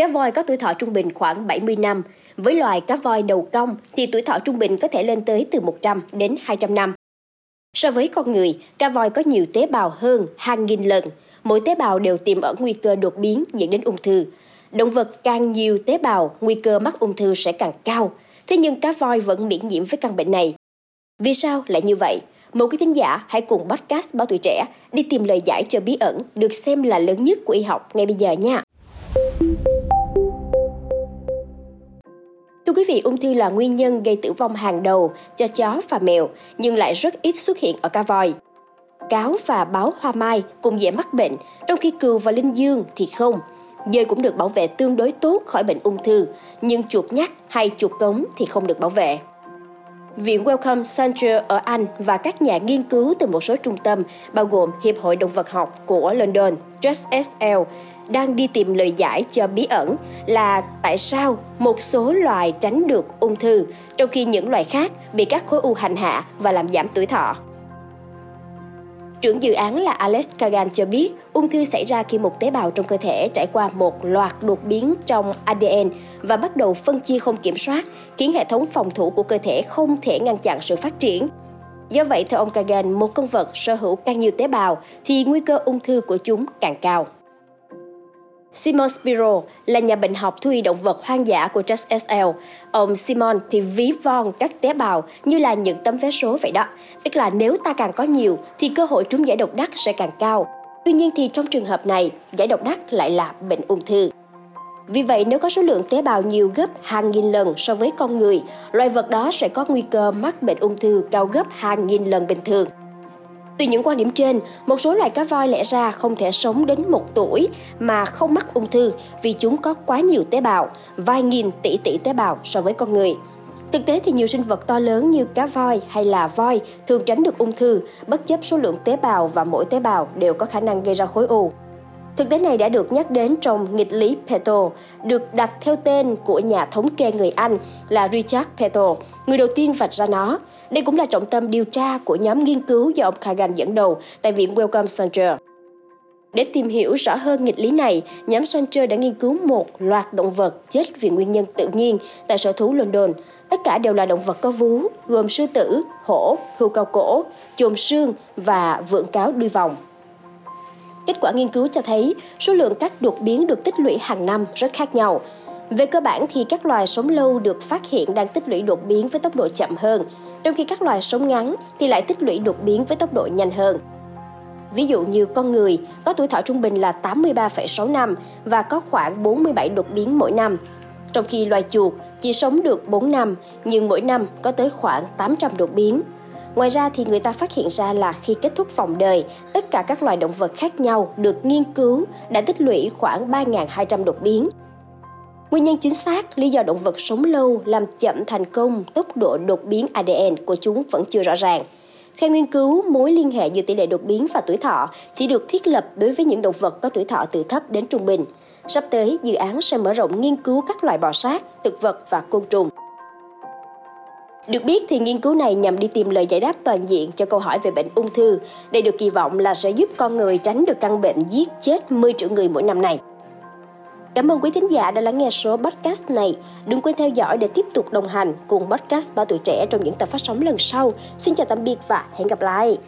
Cá voi có tuổi thọ trung bình khoảng 70 năm. Với loài cá voi đầu cong thì tuổi thọ trung bình có thể lên tới từ 100 đến 200 năm. So với con người, cá voi có nhiều tế bào hơn hàng nghìn lần. Mỗi tế bào đều tiềm ẩn nguy cơ đột biến dẫn đến ung thư. Động vật càng nhiều tế bào, nguy cơ mắc ung thư sẽ càng cao. Thế nhưng cá voi vẫn miễn nhiễm với căn bệnh này. Vì sao lại như vậy? Một quý thính giả hãy cùng podcast Báo Tuổi Trẻ đi tìm lời giải cho bí ẩn được xem là lớn nhất của y học ngay bây giờ nha. Thưa quý vị, ung thư là nguyên nhân gây tử vong hàng đầu cho chó và mèo, nhưng lại rất ít xuất hiện ở cá voi. Cáo và báo hoa mai cũng dễ mắc bệnh, trong khi cừu và linh dương thì không. Dơi cũng được bảo vệ tương đối tốt khỏi bệnh ung thư, nhưng chuột nhắt hay chuột cống thì không được bảo vệ. Viện Welcome Centre ở Anh và các nhà nghiên cứu từ một số trung tâm, bao gồm Hiệp hội Động vật học của London, Charles SL, đang đi tìm lời giải cho bí ẩn là tại sao một số loài tránh được ung thư, trong khi những loài khác bị các khối u hành hạ và làm giảm tuổi thọ. Trưởng dự án là Alex Kagan cho biết, ung thư xảy ra khi một tế bào trong cơ thể trải qua một loạt đột biến trong ADN và bắt đầu phân chia không kiểm soát, khiến hệ thống phòng thủ của cơ thể không thể ngăn chặn sự phát triển. Do vậy, theo ông Kagan, một con vật sở hữu càng nhiều tế bào thì nguy cơ ung thư của chúng càng cao. Simon Spiro là nhà bệnh học thú y động vật hoang dã của Charles SL. Ông Simon thì ví von các tế bào như là những tấm vé số vậy đó. Tức là nếu ta càng có nhiều thì cơ hội trúng giải độc đắc sẽ càng cao. Tuy nhiên thì trong trường hợp này, giải độc đắc lại là bệnh ung thư. Vì vậy, nếu có số lượng tế bào nhiều gấp hàng nghìn lần so với con người, loài vật đó sẽ có nguy cơ mắc bệnh ung thư cao gấp hàng nghìn lần bình thường. Từ những quan điểm trên, một số loài cá voi lẽ ra không thể sống đến 1 tuổi mà không mắc ung thư vì chúng có quá nhiều tế bào, vài nghìn tỷ tỷ tế bào so với con người. Thực tế thì nhiều sinh vật to lớn như cá voi hay là voi thường tránh được ung thư, bất chấp số lượng tế bào và mỗi tế bào đều có khả năng gây ra khối u. Thực tế này đã được nhắc đến trong nghịch lý Petal, được đặt theo tên của nhà thống kê người Anh là Richard Petal, người đầu tiên vạch ra nó. Đây cũng là trọng tâm điều tra của nhóm nghiên cứu do ông Kagan dẫn đầu tại Viện Welcome Centre. Để tìm hiểu rõ hơn nghịch lý này, nhóm Centre đã nghiên cứu một loạt động vật chết vì nguyên nhân tự nhiên tại sở thú London. Tất cả đều là động vật có vú, gồm sư tử, hổ, hươu cao cổ, chồn sương và vượn cáo đuôi vòng. Kết quả nghiên cứu cho thấy số lượng các đột biến được tích lũy hàng năm rất khác nhau. Về cơ bản thì các loài sống lâu được phát hiện đang tích lũy đột biến với tốc độ chậm hơn, trong khi các loài sống ngắn thì lại tích lũy đột biến với tốc độ nhanh hơn. Ví dụ như con người có tuổi thọ trung bình là 83,6 năm và có khoảng 47 đột biến mỗi năm, trong khi loài chuột chỉ sống được 4 năm nhưng mỗi năm có tới khoảng 800 đột biến. Ngoài ra thì người ta phát hiện ra là khi kết thúc vòng đời, tất cả các loài động vật khác nhau được nghiên cứu đã tích lũy khoảng 3.200 đột biến. Nguyên nhân chính xác, lý do động vật sống lâu làm chậm thành công tốc độ đột biến ADN của chúng vẫn chưa rõ ràng. Theo nghiên cứu, mối liên hệ giữa tỷ lệ đột biến và tuổi thọ chỉ được thiết lập đối với những động vật có tuổi thọ từ thấp đến trung bình. Sắp tới, dự án sẽ mở rộng nghiên cứu các loài bò sát, thực vật và côn trùng. Được biết thì nghiên cứu này nhằm đi tìm lời giải đáp toàn diện cho câu hỏi về bệnh ung thư. Đây được kỳ vọng là sẽ giúp con người tránh được căn bệnh giết chết 10 triệu người mỗi năm này. Cảm ơn quý thính giả đã lắng nghe số podcast này. Đừng quên theo dõi để tiếp tục đồng hành cùng podcast Báo Tuổi Trẻ trong những tập phát sóng lần sau. Xin chào tạm biệt và hẹn gặp lại!